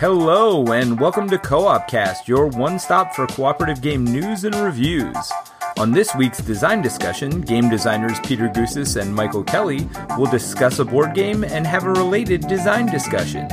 Hello, and welcome to Co-OpCast, your one-stop for cooperative game news and reviews. On this week's design discussion, game designers Peter Gusis and Michael Kelly will discuss a board game and have a related design discussion.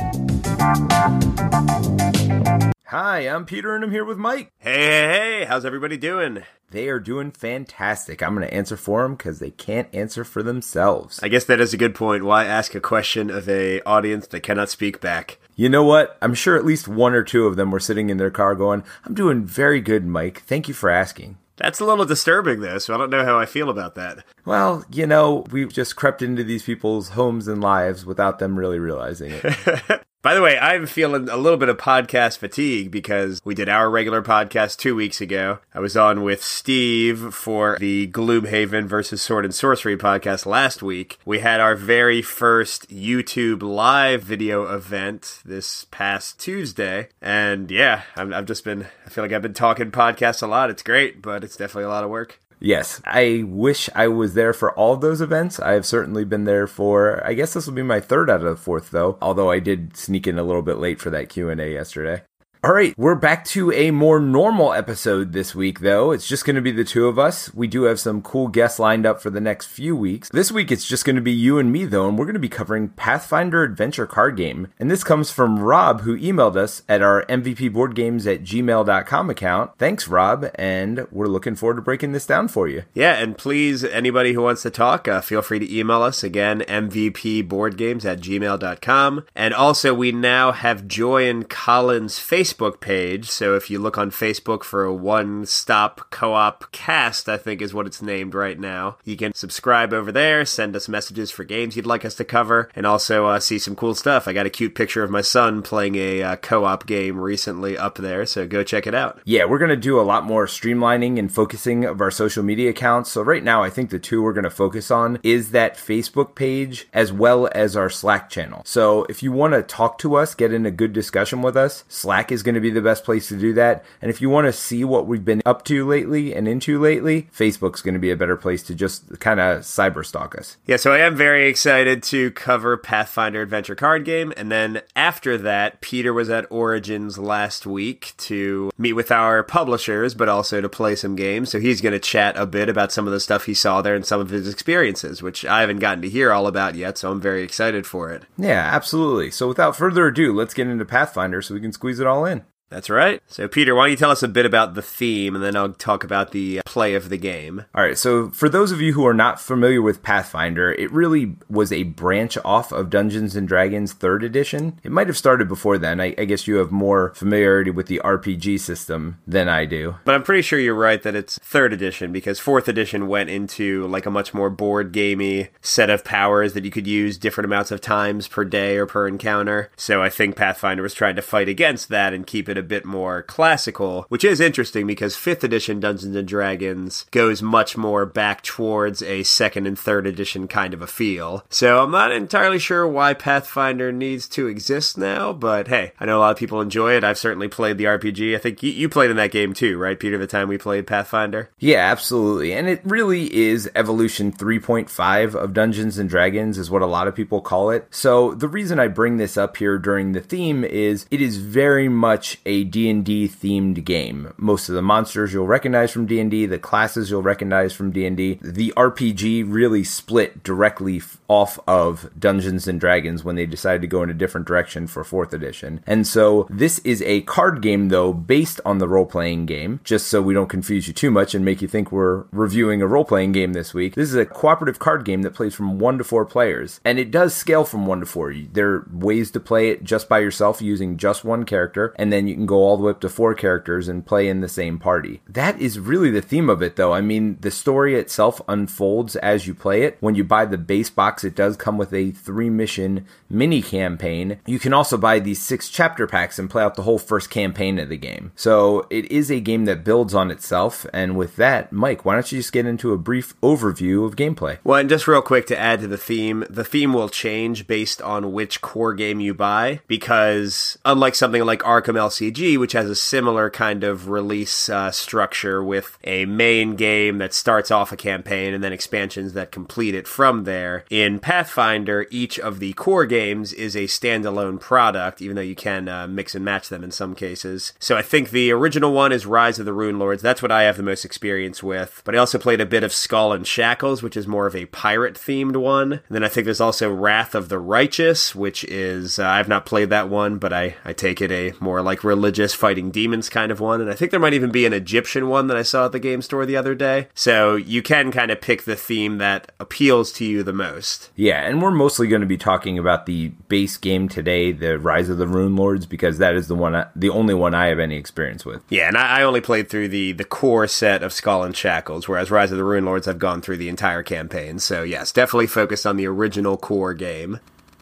Hi, I'm Peter, and I'm here with Mike. Hey, how's everybody doing? They are doing fantastic. I'm going to answer for them because they can't answer for themselves. I guess that is a good point. Why ask a question of an audience that cannot speak back? You know what? I'm sure at least one or two of them were sitting in their car going, I'm doing very good, Mike. Thank you for asking. That's a little disturbing, though, so I don't know how I feel about that. Well, you know, we've just crept into these people's homes and lives without them really realizing it. By the way, I'm feeling a little bit of podcast fatigue because we did our regular podcast 2 weeks ago. I was on with Steve for the Gloomhaven versus Sword and Sorcery podcast last week. We had our very first YouTube live video event this past Tuesday. And yeah, I've just been, I feel like I've been talking podcasts a lot. It's great, but it's definitely a lot of work. Yes, I wish I was there for all of those events. I have certainly been there for, I guess this will be my third out of the fourth, though, although I did sneak in a little bit late for that Q&A yesterday. All right, we're back to a more normal episode this week, though. It's just going to be the two of us. We do have some cool guests lined up for the next few weeks. This week, it's just going to be you and me, though, and we're going to be covering Pathfinder Adventure Card Game. And this comes from Rob, who emailed us at our mvpboardgames@gmail.com account. Thanks, Rob, and we're looking forward to breaking this down for you. Yeah, and please, anybody who wants to talk, feel free to email us. Again, mvpboardgames@gmail.com. And also, we now have Joy and Collins' Facebook page, so if you look on Facebook for a one-stop co-op cast, I think is what it's named right now, you can subscribe over there, send us messages for games you'd like us to cover, and also see some cool stuff. I got a cute picture of my son playing a co-op game recently up there, so go check it out. Yeah, we're going to do a lot more streamlining and focusing of our social media accounts, so right now I think the two we're going to focus on is that Facebook page as well as our Slack channel. So if you want to talk to us, get in a good discussion with us, Slack is going to be the best place to do that. And if you want to see what we've been up to lately and into lately, Facebook's going to be a better place to just kind of cyberstalk us. Yeah, so I am very excited to cover Pathfinder Adventure Card Game. And then after that, Peter was at Origins last week to meet with our publishers, but also to play some games. So he's going to chat a bit about some of the stuff he saw there and some of his experiences, which I haven't gotten to hear all about yet. So I'm very excited for it. Yeah, absolutely. So without further ado, let's get into Pathfinder so we can squeeze it all in. That's right. So, Peter, why don't you tell us a bit about the theme, and then I'll talk about the play of the game. All right. So, for those of you who are not familiar with Pathfinder, it really was a branch off of Dungeons & Dragons 3rd Edition. It might have started before then. I guess you have more familiarity with the RPG system than I do. But I'm pretty sure you're right that it's 3rd Edition, because 4th Edition went into like a much more board gamey set of powers that you could use different amounts of times per day or per encounter. So, I think Pathfinder was trying to fight against that and keep it a bit more classical, which is interesting because 5th edition Dungeons & Dragons goes much more back towards a 2nd and 3rd edition kind of a feel. So I'm not entirely sure why Pathfinder needs to exist now, but hey, I know a lot of people enjoy it. I've certainly played the RPG. I think you played in that game too, right, Peter, the time we played Pathfinder? Yeah, absolutely. And it really is Evolution 3.5 of Dungeons & Dragons is what a lot of people call it. So the reason I bring this up here during the theme is it is very much a D&D themed game. Most of the monsters you'll recognize from D&D, the classes you'll recognize from D&D. The RPG really split directly off of Dungeons & Dragons when they decided to go in a different direction for 4th edition. And so this is a card game, though, based on the role-playing game, just so we don't confuse you too much and make you think we're reviewing a role-playing game this week. This is a cooperative card game that plays from 1 to 4 players, and it does scale from 1 to 4. There are ways to play it just by yourself using just one character, and then you can go all the way up to 4 characters and play in the same party. That is really the theme of it, though. I mean, the story itself unfolds as you play it. When you buy the base box, it does come with a 3-mission mini campaign. You can also buy these 6 chapter packs and play out the whole first campaign of the game. So it is a game that builds on itself. And with that, Mike, why don't you just get into a brief overview of gameplay? Well, and just real quick to add to the theme will change based on which core game you buy, because unlike something like Arkham LCG, LCG, which has a similar kind of release structure with a main game that starts off a campaign and then expansions that complete it from there. In Pathfinder, each of the core games is a standalone product, even though you can mix and match them in some cases. So I think the original one is Rise of the Runelords. That's what I have the most experience with. But I also played a bit of Skull and Shackles, which is more of a pirate-themed one. And then I think there's also Wrath of the Righteous, which is, I've not played that one, but I take it a more like religious fighting demons kind of one. And I think there might even be an Egyptian one that I saw at the game store the other day. So you can kind of pick the theme that appeals to you the most. Yeah, and we're mostly going to be talking about the base game today, the Rise of the Runelords, because that is the only one I have any experience with. Yeah, and I only played through the core set of Skull and Shackles, whereas Rise of the Runelords I've gone through the entire campaign. So yes, definitely focused on the original core game.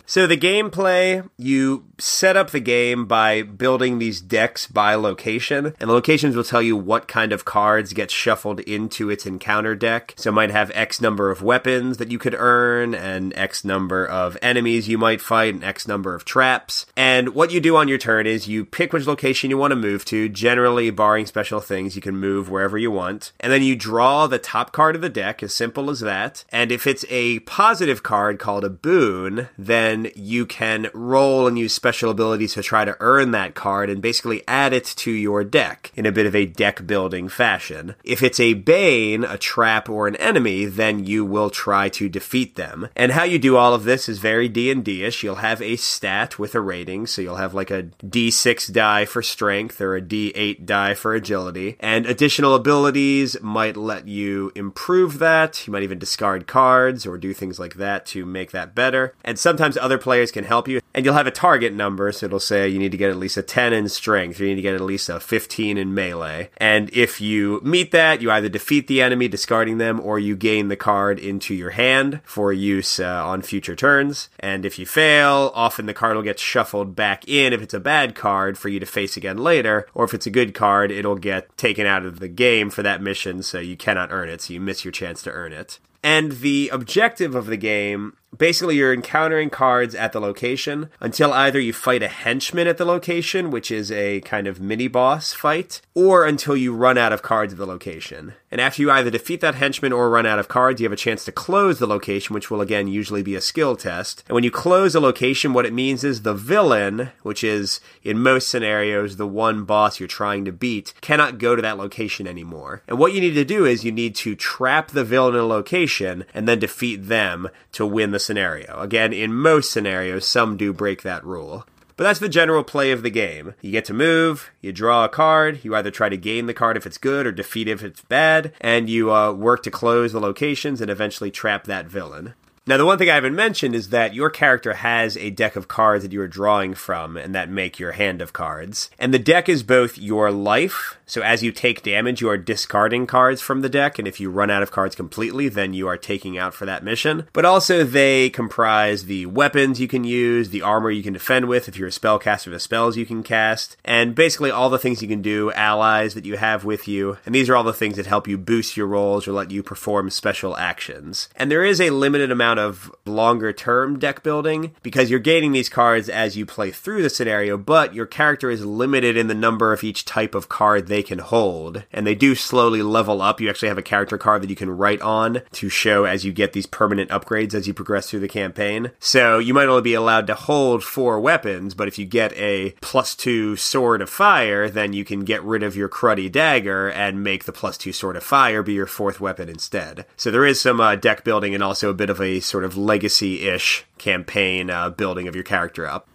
So the gameplay, you set up the game by building these decks by location, and the locations will tell you what kind of cards get shuffled into its encounter deck. So it might have X number of weapons that you could earn, and X number of enemies you might fight, and X number of traps. And what you do on your turn is you pick which location you want to move to. Generally, barring special things, you can move wherever you want. And then you draw the top card of the deck, as simple as that. And if it's a positive card called a boon, then you can roll and use special abilities to try to earn that card and basically add it to your deck in a bit of a deck building fashion. If it's a bane, a trap, or an enemy, then you will try to defeat them. And how you do all of this is very D&D-ish. You'll have a stat with a rating, so you'll have like a D6 die for strength or a D8 die for agility. And additional abilities might let you improve that. You might even discard cards or do things like that to make that better. And sometimes other players can help you, and you'll have a target number, so it'll say you need to get at least a 10 in strength, you need to get at least a 15 in melee, and if you meet that, you either defeat the enemy, discarding them, or you gain the card into your hand for use on future turns, and if you fail, often the card will get shuffled back in if it's a bad card for you to face again later, or if it's a good card, it'll get taken out of the game for that mission, so you cannot earn it, so you miss your chance to earn it. And the objective of the game, basically you're encountering cards at the location until either you fight a henchman at the location, which is a kind of mini-boss fight, or until you run out of cards at the location. And after you either defeat that henchman or run out of cards, you have a chance to close the location, which will again usually be a skill test. And when you close a location, what it means is the villain, which is in most scenarios the one boss you're trying to beat, cannot go to that location anymore. And what you need to do is you need to trap the villain in a location and then defeat them to win the scenario. Again, in most scenarios, some do break that rule. But that's the general play of the game. You get to move, you draw a card, you either try to gain the card if it's good or defeat if it's bad, and you work to close the locations and eventually trap that villain. Now, the one thing I haven't mentioned is that your character has a deck of cards that you are drawing from and that make your hand of cards. And the deck is both your life, so as you take damage, you are discarding cards from the deck, and if you run out of cards completely, then you are taking out for that mission. But also they comprise the weapons you can use, the armor you can defend with, if you're a spellcaster, the spells you can cast, and basically all the things you can do, allies that you have with you, and these are all the things that help you boost your rolls or let you perform special actions. And there is a limited amount of longer-term deck building, because you're gaining these cards as you play through the scenario, but your character is limited in the number of each type of card they can hold, and they do slowly level up. You actually have a character card that you can write on to show as you get these permanent upgrades as you progress through the campaign. So you might only be allowed to hold 4 weapons, but if you get a +2 sword of fire, then you can get rid of your cruddy dagger and make the +2 sword of fire be your 4th weapon instead. So there is some deck building and also a bit of a sort of legacy-ish campaign building of your character up.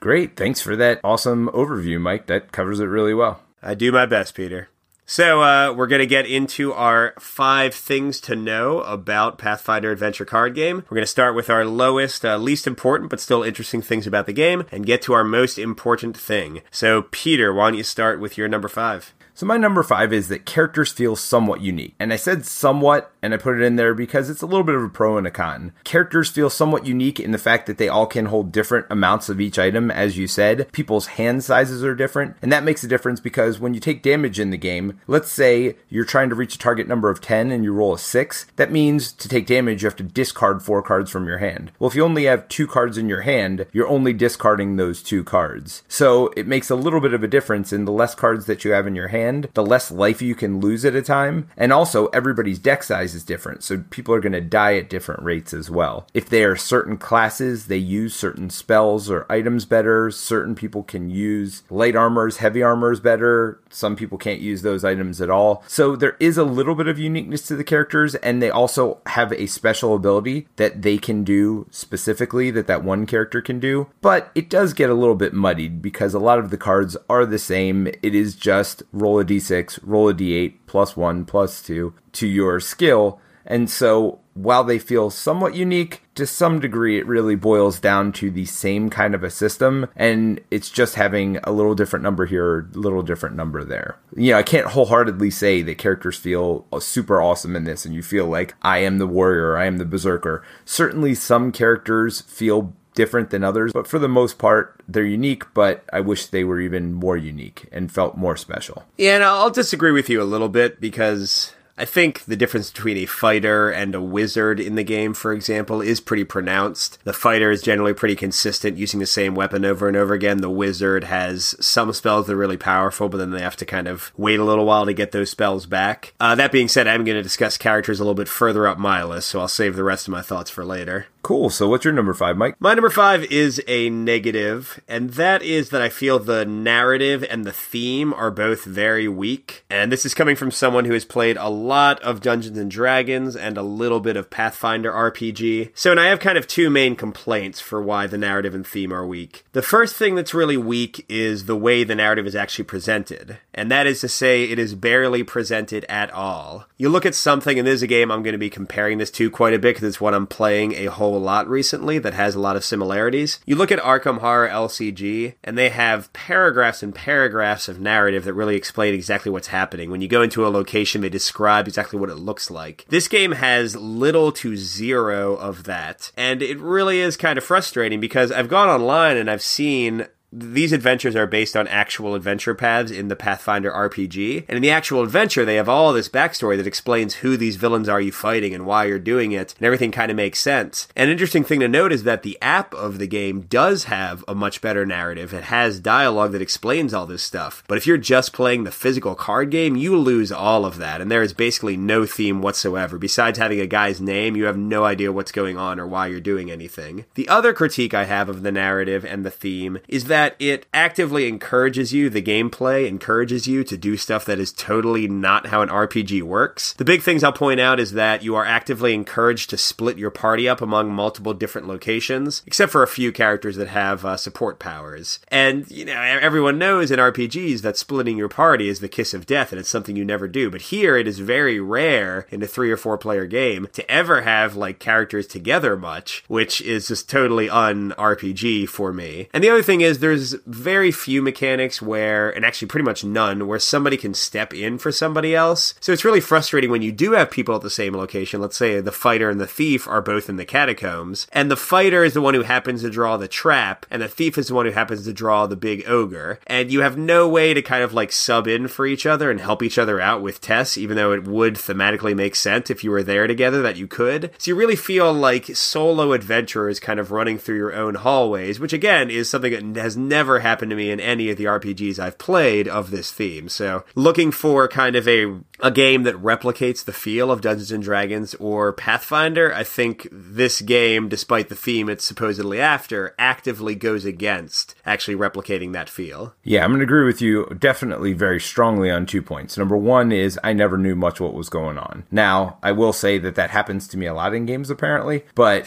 Great. Thanks for that awesome overview, Mike. That covers it really well. I do my best, Peter. So we're going to get into our 5 things to know about Pathfinder Adventure Card Game. We're going to start with our lowest, least important, but still interesting things about the game, and get to our most important thing. So Peter, why don't you start with your number 5? So my number 5 is that characters feel somewhat unique. And I said somewhat, and I put it in there because it's a little bit of a pro and a con. Characters feel somewhat unique in the fact that they all can hold different amounts of each item, as you said. People's hand sizes are different, and that makes a difference because when you take damage in the game, let's say you're trying to reach a target number of 10 and you roll a 6, that means to take damage you have to discard 4 cards from your hand. Well, if you only have 2 cards in your hand, you're only discarding those 2 cards. So it makes a little bit of a difference in the less cards that you have in your hand, the less life you can lose at a time. And also, everybody's deck size is different, so people are going to die at different rates as well. If they are certain classes, they use certain spells or items better. Certain people can use light armors, heavy armors better. Some people can't use those items at all. So there is a little bit of uniqueness to the characters, and they also have a special ability that they can do specifically that one character can do. But it does get a little bit muddied because a lot of the cards are the same. It is just roll a d6, roll a d8, plus 1, plus 2 to your skill. And so while they feel somewhat unique, to some degree it really boils down to the same kind of a system, and it's just having a little different number here, a little different number there. You know, I can't wholeheartedly say that characters feel super awesome in this and you feel like I am the warrior, I am the berserker. Certainly some characters feel different than others, but for the most part, they're unique, but I wish they were even more unique and felt more special. Yeah, and I'll disagree with you a little bit because I think the difference between a fighter and a wizard in the game, for example, is pretty pronounced. The fighter is generally pretty consistent, using the same weapon over and over again. The wizard has some spells that are really powerful, but then they have to kind of wait a little while to get those spells back. That being said, I'm going to discuss characters a little bit further up my list, so I'll save the rest of my thoughts for later. Cool. So what's your number 5, Mike? My number 5 is a negative, and that is that I feel the narrative and the theme are both very weak. And this is coming from someone who has played a lot of Dungeons & Dragons and a little bit of Pathfinder RPG. So, and I have kind of 2 main complaints for why the narrative and theme are weak. The first thing that's really weak is the way the narrative is actually presented. And that is to say, it is barely presented at all. You look at something, and this is a game I'm going to be comparing this to quite a bit because it's what I'm playing a whole lot recently that has a lot of similarities. You look at Arkham Horror LCG, and they have paragraphs and paragraphs of narrative that really explain exactly what's happening. When you go into a location, they describe exactly what it looks like. This game has little to zero of that, and it really is kind of frustrating because I've gone online and I've seen these adventures are based on actual adventure paths in the Pathfinder RPG, and in the actual adventure, they have all this backstory that explains who these villains are you fighting and why you're doing it, and everything kind of makes sense. An interesting thing to note is that the app of the game does have a much better narrative. It has dialogue that explains all this stuff, but if you're just playing the physical card game, you lose all of that, and there is basically no theme whatsoever. Besides having a guy's name, you have no idea what's going on or why you're doing anything. The other critique I have of the narrative and the theme is that it actively encourages you, the gameplay encourages you to do stuff that is totally not how an RPG works. The big things I'll point out is that you are actively encouraged to split your party up among multiple different locations, except for a few characters that have support powers. And, you know, everyone knows in RPGs that splitting your party is the kiss of death, and it's something you never do. But here, it is very rare in a 3 or 4 player game to ever have, like, characters together much, which is just totally un-RPG for me. And the other thing is, there's very few mechanics where, and actually pretty much none, where somebody can step in for somebody else. So it's really frustrating when you do have people at the same location. Let's say the fighter and the thief are both in the catacombs, and the fighter is the one who happens to draw the trap, and the thief is the one who happens to draw the big ogre. And you have no way to kind of like sub in for each other and help each other out with tests, even though it would thematically make sense if you were there together that you could. So you really feel like solo adventurers kind of running through your own hallways, which again is something that has never happened to me in any of the RPGs I've played of this theme. So looking for kind of a game that replicates the feel of Dungeons & Dragons or Pathfinder, I think this game, despite the theme it's supposedly after, actively goes against actually replicating that feel. Yeah, I'm going to agree with you definitely very strongly on 2 points. Number 1 is I never knew much what was going on. Now, I will say that happens to me a lot in games apparently, but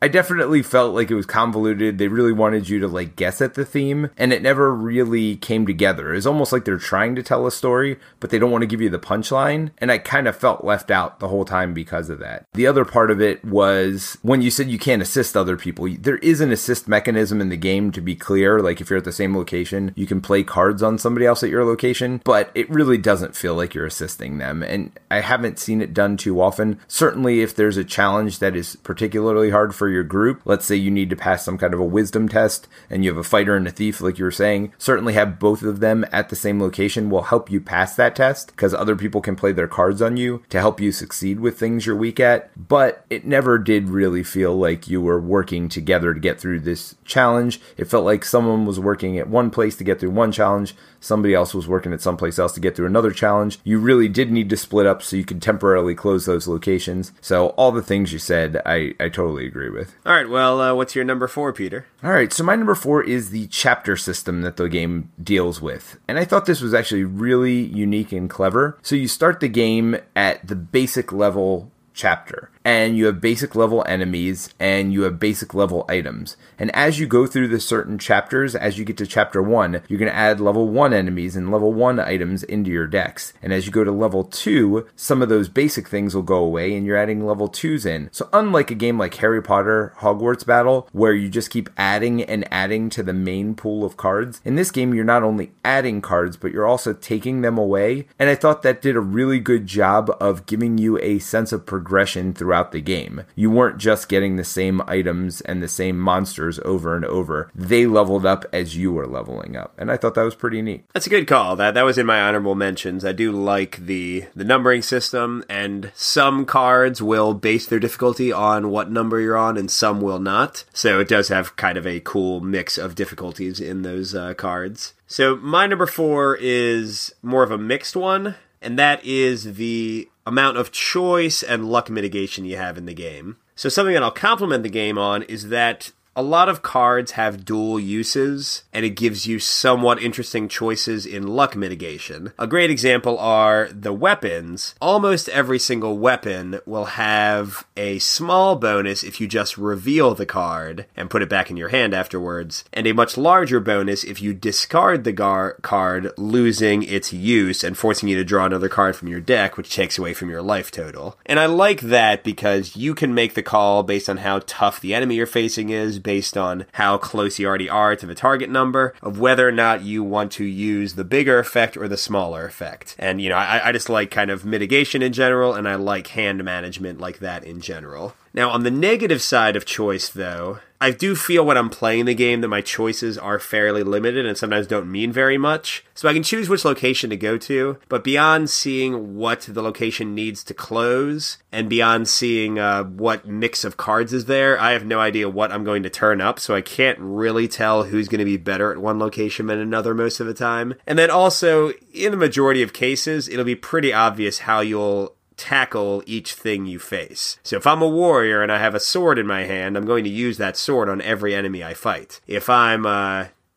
I definitely felt like it was convoluted. They really wanted you to like guess at the theme, and it never really came together. It's almost like they're trying to tell a story, but they don't want to give you the punchline, and I kind of felt left out the whole time because of that. The other part of it was when you said you can't assist other people, there is an assist mechanism in the game, to be clear. Like if you're at the same location, you can play cards on somebody else at your location, but it really doesn't feel like you're assisting them, and I haven't seen it done too often. Certainly if there's a challenge that is particularly hard for your group, let's say you need to pass some kind of a wisdom test and you have a fighter and a thief, like you were saying, certainly have both of them at the same location will help you pass that test, because other people can play their cards on you to help you succeed with things you're weak at. But it never did really feel like you were working together to get through this challenge. It felt like someone was working at one place to get through one challenge, somebody else was working at someplace else to get through another challenge. You really did need to split up so you could temporarily close those locations. So all the things you said, I totally agree with. All right, well, what's your number four, Peter? All right, so my number four is the chapter system that the game deals with. And I thought this was actually really unique and clever. So you start the game at the basic level chapter, and you have basic level enemies, and you have basic level items. And as you go through the certain chapters, as you get to chapter 1, you're going to add level 1 enemies and level 1 items into your decks. And as you go to level 2, some of those basic things will go away, and you're adding level 2s in. So unlike a game like Harry Potter Hogwarts Battle, where you just keep adding and adding to the main pool of cards, in this game you're not only adding cards, but you're also taking them away. And I thought that did a really good job of giving you a sense of progression throughout the game. You weren't just getting the same items and the same monsters over and over. They leveled up as you were leveling up, and I thought that was pretty neat. That's a good call. That was in my honorable mentions. I do like the numbering system, and some cards will base their difficulty on what number you're on, and some will not. So it does have kind of a cool mix of difficulties in those cards. So my number four is more of a mixed one, and that is the amount of choice and luck mitigation you have in the game. So something that I'll compliment the game on is that a lot of cards have dual uses, and it gives you somewhat interesting choices in luck mitigation. A great example are the weapons. Almost every single weapon will have a small bonus if you just reveal the card and put it back in your hand afterwards, and a much larger bonus if you discard the card, losing its use and forcing you to draw another card from your deck, which takes away from your life total. And I like that because you can make the call based on how tough the enemy you're facing is, based on how close you already are to the target number, of whether or not you want to use the bigger effect or the smaller effect. And, you know, I just like kind of mitigation in general, and I like hand management like that in general. Now, on the negative side of choice, though, I do feel when I'm playing the game that my choices are fairly limited and sometimes don't mean very much. So I can choose which location to go to, but beyond seeing what the location needs to close and beyond seeing what mix of cards is there, I have no idea what I'm going to turn up, so I can't really tell who's going to be better at one location than another most of the time. And then also, in the majority of cases, it'll be pretty obvious how you'll tackle each thing you face. So if I'm a warrior and I have a sword in my hand, I'm going to use that sword on every enemy I fight. If I'm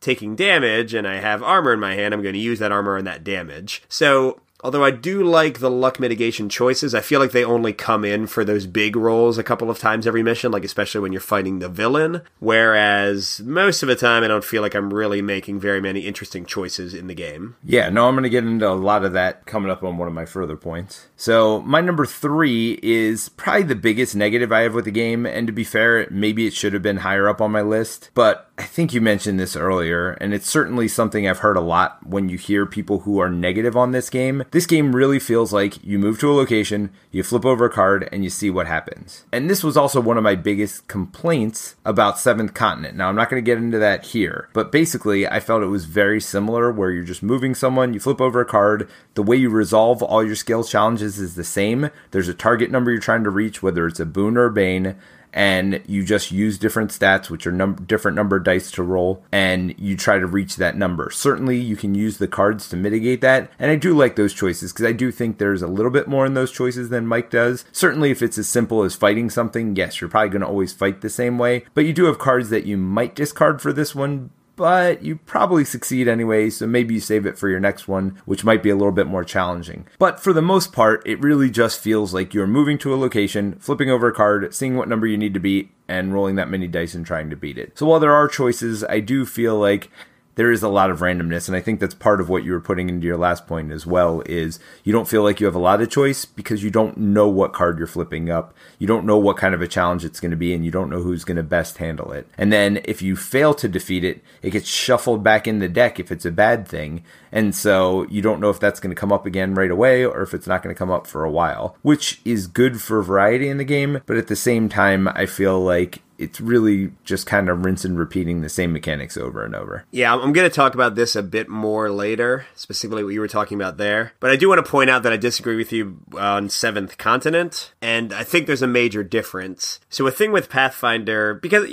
taking damage and I have armor in my hand, I'm going to use that armor and that damage. So although I do like the luck mitigation choices, I feel like they only come in for those big rolls a couple of times every mission, like especially when you're fighting the villain, whereas most of the time I don't feel like I'm really making very many interesting choices in the game. Yeah, no, I'm going to get into a lot of that coming up on one of my further points. So my number three is probably the biggest negative I have with the game, and to be fair, maybe it should have been higher up on my list, but I think you mentioned this earlier, and it's certainly something I've heard a lot when you hear people who are negative on this game. This game really feels like you move to a location, you flip over a card, and you see what happens. And this was also one of my biggest complaints about Seventh Continent. Now, I'm not going to get into that here, but basically, I felt it was very similar, where you're just moving someone, you flip over a card, the way you resolve all your skill challenges is the same. There's a target number you're trying to reach, whether it's a boon or a bane, and you just use different stats, which are different number dice to roll, and you try to reach that number. Certainly, you can use the cards to mitigate that, and I do like those choices, because I do think there's a little bit more in those choices than Mike does. Certainly, if it's as simple as fighting something, yes, you're probably going to always fight the same way, but you do have cards that you might discard for this one, but you probably succeed anyway, so maybe you save it for your next one, which might be a little bit more challenging. But for the most part, it really just feels like you're moving to a location, flipping over a card, seeing what number you need to beat, and rolling that many dice and trying to beat it. So while there are choices, I do feel like there is a lot of randomness, and I think that's part of what you were putting into your last point as well, is you don't feel like you have a lot of choice because you don't know what card you're flipping up. You don't know what kind of a challenge it's going to be, and you don't know who's going to best handle it. And then if you fail to defeat it, it gets shuffled back in the deck if it's a bad thing. And so you don't know if that's going to come up again right away or if it's not going to come up for a while, which is good for variety in the game. But at the same time, I feel like it's really just kind of rinse and repeating the same mechanics over and over. Yeah, I'm going to talk about this a bit more later, specifically what you were talking about there. But I do want to point out that I disagree with you on Seventh Continent, and I think there's a major difference. So a thing with Pathfinder, because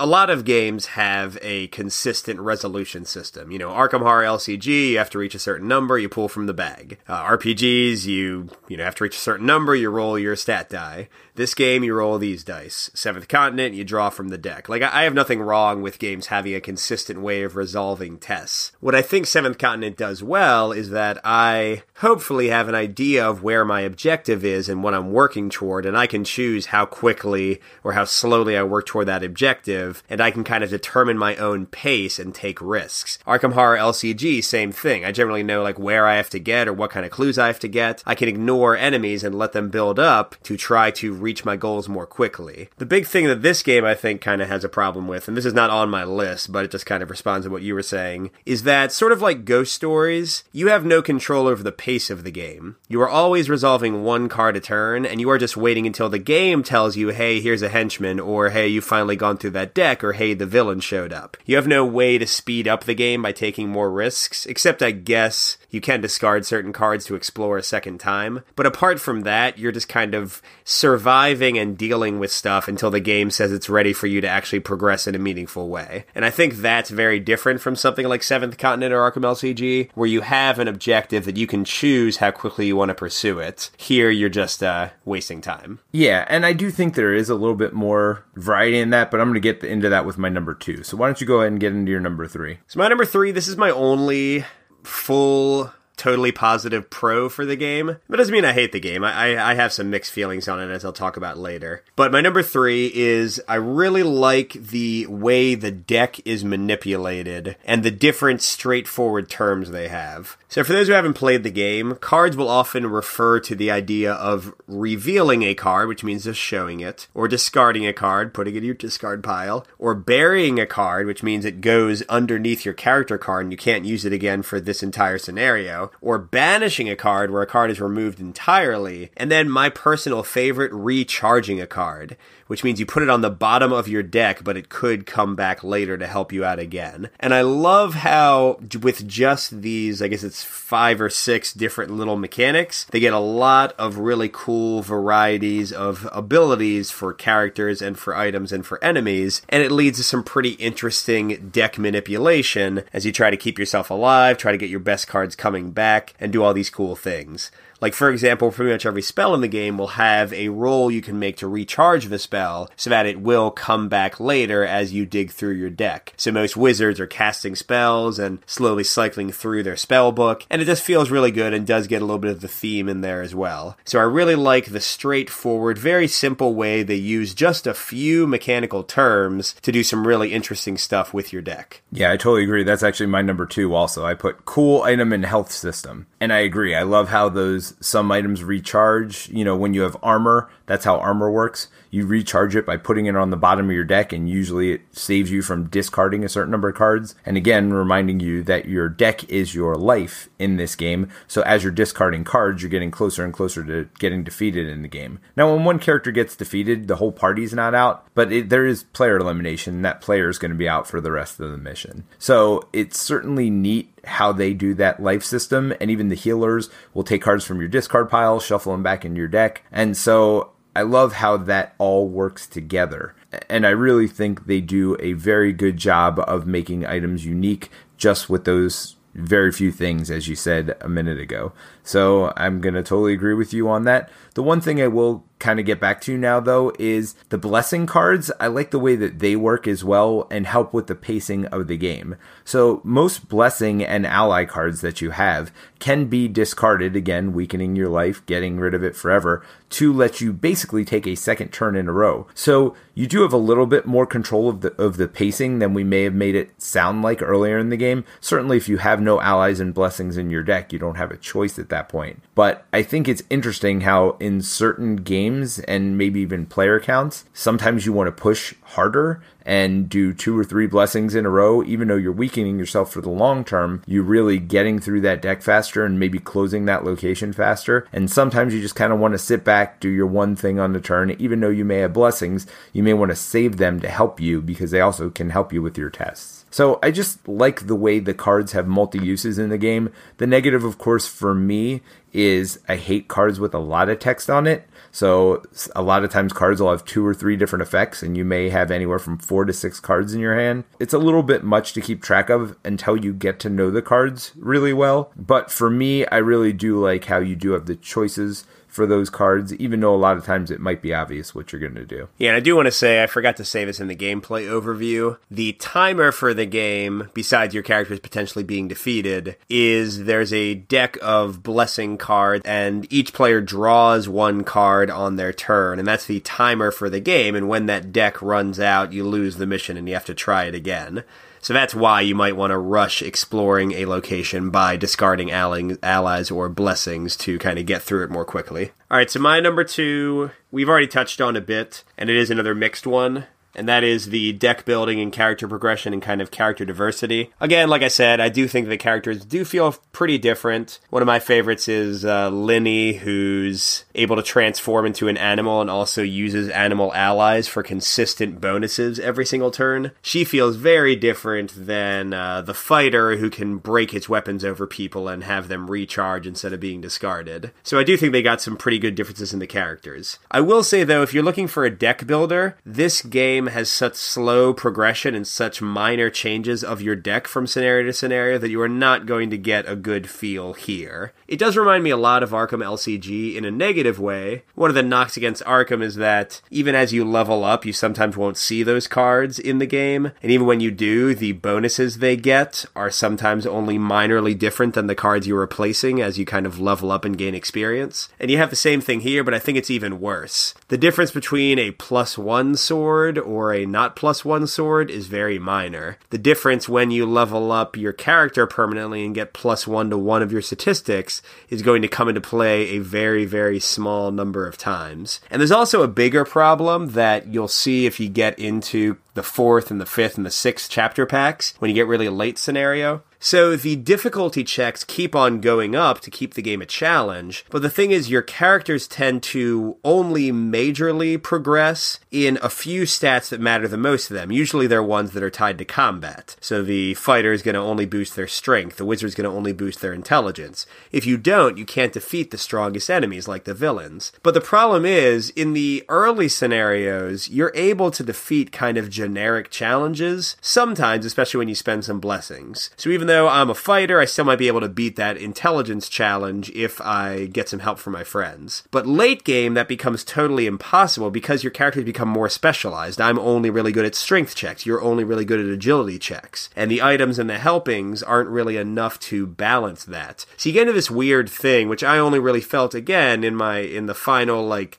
a lot of games have a consistent resolution system. You know, Arkham Horror LCG, you have to reach a certain number, you pull from the bag. RPGs, you know, have to reach a certain number, you roll your stat die. This game, you roll these dice. Seventh Continent, you draw from the deck. Like, I have nothing wrong with games having a consistent way of resolving tests. What I think Seventh Continent does well is that I hopefully have an idea of where my objective is and what I'm working toward, and I can choose how quickly or how slowly I work toward that objective, and I can kind of determine my own pace and take risks. Arkham Horror LCG, same thing. I generally know like where I have to get or what kind of clues I have to get. I can ignore enemies and let them build up to try to reach my goals more quickly. The big thing that this game I think kind of has a problem with, and this is not on my list, but it just kind of responds to what you were saying, is that sort of like Ghost Stories, you have no control over the pace of the game. You are always resolving one card a turn, and you are just waiting until the game tells you, hey, here's a henchman, or hey, you've finally gone through that deck, or hey, the villain showed up. You have no way to speed up the game by taking more risks, except I guess you can discard certain cards to explore a second time. But apart from that, you're just kind of surviving and dealing with stuff until the game says it's ready for you to actually progress in a meaningful way. And I think that's very different from something like Seventh Continent or Arkham LCG, where you have an objective that you can choose how quickly you want to pursue it. Here, you're just wasting time. Yeah, and I do think there is a little bit more variety in that, but I'm going to get into that with my number two. So why don't you go ahead and get into your number three? So my number three, this is my only full, totally positive pro for the game. That doesn't mean I hate the game. I have some mixed feelings on it, as I'll talk about later. But my number three is I really like the way the deck is manipulated and the different straightforward terms they have. So for those who haven't played the game, cards will often refer to the idea of revealing a card, which means just showing it, or discarding a card, putting it in your discard pile, or burying a card, which means it goes underneath your character card and you can't use it again for this entire scenario, or banishing a card, where a card is removed entirely, and then my personal favorite, recharging a card, which means you put it on the bottom of your deck, but it could come back later to help you out again. And I love how with just these, I guess it's 5 or 6 different little mechanics, they get a lot of really cool varieties of abilities for characters and for items and for enemies, and it leads to some pretty interesting deck manipulation as you try to keep yourself alive, try to get your best cards coming back, and do all these cool things. Like, for example, pretty much every spell in the game will have a roll you can make to recharge the spell so that it will come back later as you dig through your deck. So most wizards are casting spells and slowly cycling through their spell book, and it just feels really good and does get a little bit of the theme in there as well. So I really like the straightforward, very simple way they use just a few mechanical terms to do some really interesting stuff with your deck. Yeah, I totally agree. That's actually my number two also. I put cool item and health system, and I agree. I love how those some items recharge. You know, when you have armor, that's how armor works. You recharge it by putting it on the bottom of your deck, and usually it saves you from discarding a certain number of cards. And again, reminding you that your deck is your life in this game. So as you're discarding cards, you're getting closer and closer to getting defeated in the game. Now, when one character gets defeated, the whole party's not out, but there is player elimination. That player is going to be out for the rest of the mission. So it's certainly neat how they do that life system, and even the healers will take cards from your discard pile, shuffle them back into your deck. And so I love how that all works together. And I really think they do a very good job of making items unique just with those very few things, as you said a minute ago. So I'm going to totally agree with you on that. The one thing I will kind of get back to now, though, is the blessing cards. I like the way that they work as well and help with the pacing of the game. So most blessing and ally cards that you have can be discarded, again, weakening your life, getting rid of it forever, to let you basically take a second turn in a row. So you do have a little bit more control of the pacing than we may have made it sound like earlier in the game. Certainly if you have no allies and blessings in your deck, you don't have a choice at that point. But I think it's interesting how in certain games and maybe even player counts, sometimes you want to push harder and do 2 or 3 blessings in a row, even though you're weakening yourself for the long term, you're really getting through that deck faster and maybe closing that location faster. And sometimes you just kind of want to sit back, do your one thing on the turn, even though you may have blessings, you may want to save them to help you because they also can help you with your tests. So I just like the way the cards have multi-uses in the game. The negative, of course, for me is I hate cards with a lot of text on it. So a lot of times cards will have 2 or 3 different effects, and you may have anywhere from 4 to 6 cards in your hand. It's a little bit much to keep track of until you get to know the cards really well. But for me, I really do like how you do have the choices for those cards, even though a lot of times it might be obvious what you're going to do. Yeah, and I do want to say, I forgot to say this in the gameplay overview. The timer for the game, besides your characters potentially being defeated, is there's a deck of blessing cards, and each player draws one card on their turn, and that's the timer for the game, and when that deck runs out, you lose the mission and you have to try it again. So that's why you might want to rush exploring a location by discarding allies or blessings to kind of get through it more quickly. All right, so my number 2, we've already touched on a bit, and it is another mixed one. And that is the deck building and character progression and kind of character diversity. Again, like I said, I do think the characters do feel pretty different. One of my favorites is Linny, who's able to transform into an animal and also uses animal allies for consistent bonuses every single turn. She feels very different than the fighter, who can break his weapons over people and have them recharge instead of being discarded. So I do think they got some pretty good differences in the characters. I will say, though, if you're looking for a deck builder, this game has such slow progression and such minor changes of your deck from scenario to scenario that you are not going to get a good feel here. It does remind me a lot of Arkham LCG in a negative way. One of the knocks against Arkham is that even as you level up, you sometimes won't see those cards in the game, and even when you do, the bonuses they get are sometimes only minorly different than the cards you're replacing as you kind of level up and gain experience. And you have the same thing here, but I think it's even worse. The difference between a +1 sword or a not +1 sword is very minor. The difference when you level up your character permanently and get +1 to one of your statistics is going to come into play a very, very small number of times. And there's also a bigger problem that you'll see if you get into the 4th and the 5th and the 6th chapter packs when you get really late scenario. So the difficulty checks keep on going up to keep the game a challenge, but the thing is your characters tend to only majorly progress in a few stats that matter the most to them. Usually they're ones that are tied to combat. So the fighter is going to only boost their strength, the wizard is going to only boost their intelligence. If you don't, you can't defeat the strongest enemies like the villains. But the problem is, in the early scenarios, you're able to defeat kind of generic challenges, sometimes, especially when you spend some blessings. So even though I'm a fighter, I still might be able to beat that intelligence challenge if I get some help from my friends. But late game, that becomes totally impossible because your characters become more specialized. I'm only really good at strength checks. You're only really good at agility checks. And the items and the helpings aren't really enough to balance that. So you get into this weird thing, which I only really felt, again, in the final,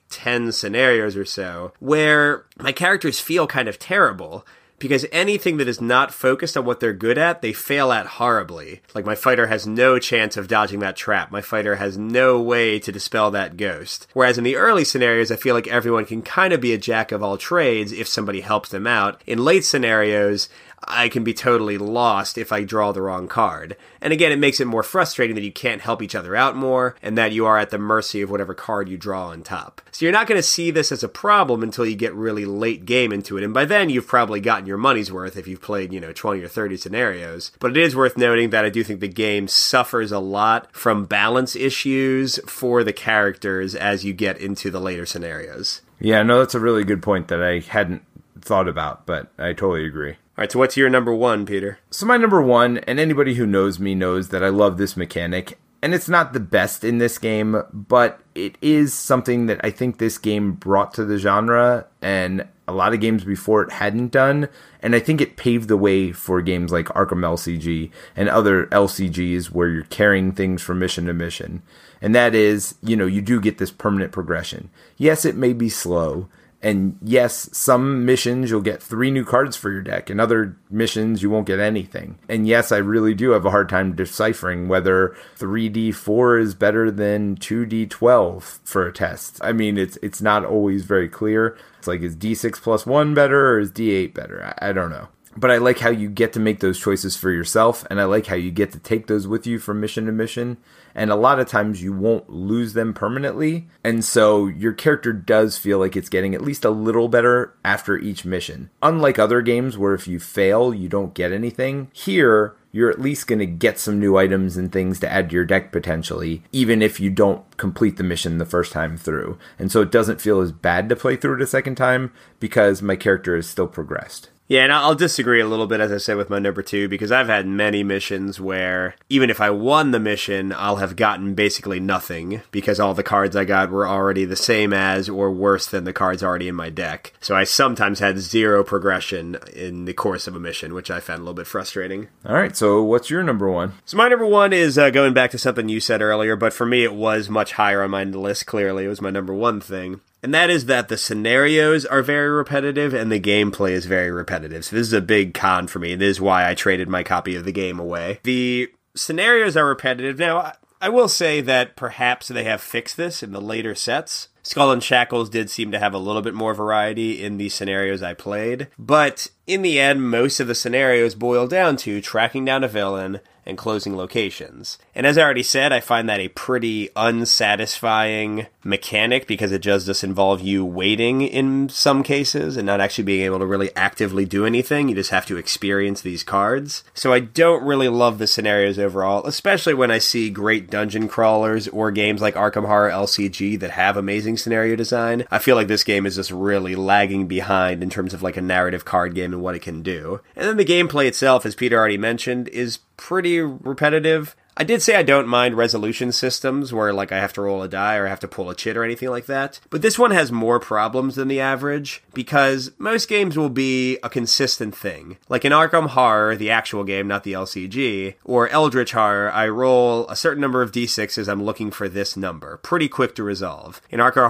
10 scenarios or so, where my characters feel kind of terrible. Because anything that is not focused on what they're good at, they fail at horribly. My fighter has no chance of dodging that trap. My fighter has no way to dispel that ghost. Whereas in the early scenarios, I feel like everyone can kind of be a jack of all trades if somebody helps them out. In late scenarios, I can be totally lost if I draw the wrong card. And again, it makes it more frustrating that you can't help each other out more and that you are at the mercy of whatever card you draw on top. So you're not going to see this as a problem until you get really late game into it. And by then, you've probably gotten your money's worth if you've played, 20 or 30 scenarios. But it is worth noting that I do think the game suffers a lot from balance issues for the characters as you get into the later scenarios. Yeah, no, that's a really good point that I hadn't thought about, but I totally agree. All right, so what's your number 1, Peter? So my number 1, and anybody who knows me knows that I love this mechanic, And it's not the best in this game, but it is something that I think this game brought to the genre, and a lot of games before it hadn't done. And I think it paved the way for games like Arkham LCG and other LCGs where you're carrying things from mission to mission. And that is, you know, you do get this permanent progression. Yes, it may be slow. And yes, some missions you'll get 3 new cards for your deck, and other missions you won't get anything. And yes, I really do have a hard time deciphering whether 3d4 is better than 2d12 for a test. I mean, it's not always very clear. It's like, is d6 plus 1 better or is d8 better? I don't know. But I like how you get to make those choices for yourself, and I like how you get to take those with you from mission to mission. And a lot of times you won't lose them permanently, and so your character does feel like it's getting at least a little better after each mission. Unlike other games where if you fail, you don't get anything, here you're at least going to get some new items and things to add to your deck potentially, even if you don't complete the mission the first time through. And so it doesn't feel as bad to play through it a second time because my character is still progressed. Yeah, and I'll disagree a little bit, as I said, with my number 2, because I've had many missions where even if I won the mission, I'll have gotten basically nothing because all the cards I got were already the same as or worse than the cards already in my deck. So I sometimes had 0 progression in the course of a mission, which I found a little bit frustrating. All right, so what's your number 1? So my number 1 is going back to something you said earlier, but for me it was much higher on my list, clearly. It was my number 1 thing. And that is that the scenarios are very repetitive and the gameplay is very repetitive. So this is a big con for me. This is why I traded my copy of the game away. The scenarios are repetitive. Now, I will say that perhaps they have fixed this in the later sets. Skull and Shackles did seem to have a little bit more variety in the scenarios I played. But in the end, most of the scenarios boil down to tracking down a villain and closing locations. And as I already said, I find that a pretty unsatisfying mechanic because it does just involve you waiting in some cases and not actually being able to really actively do anything. You just have to experience these cards. So I don't really love the scenarios overall, especially when I see great dungeon crawlers or games like Arkham Horror LCG that have amazing scenario design. I feel like this game is just really lagging behind in terms of like a narrative card game and what it can do. And then the gameplay itself, as Peter already mentioned, is pretty repetitive. I did say I don't mind resolution systems where like I have to roll a die or I have to pull a chit or anything like that, but this one has more problems than the average because most games will be a consistent thing. Like in Arkham Horror, the actual game, not the LCG, or Eldritch Horror, I roll a certain number of d6s, I'm looking for this number. Pretty quick to resolve. In Arkham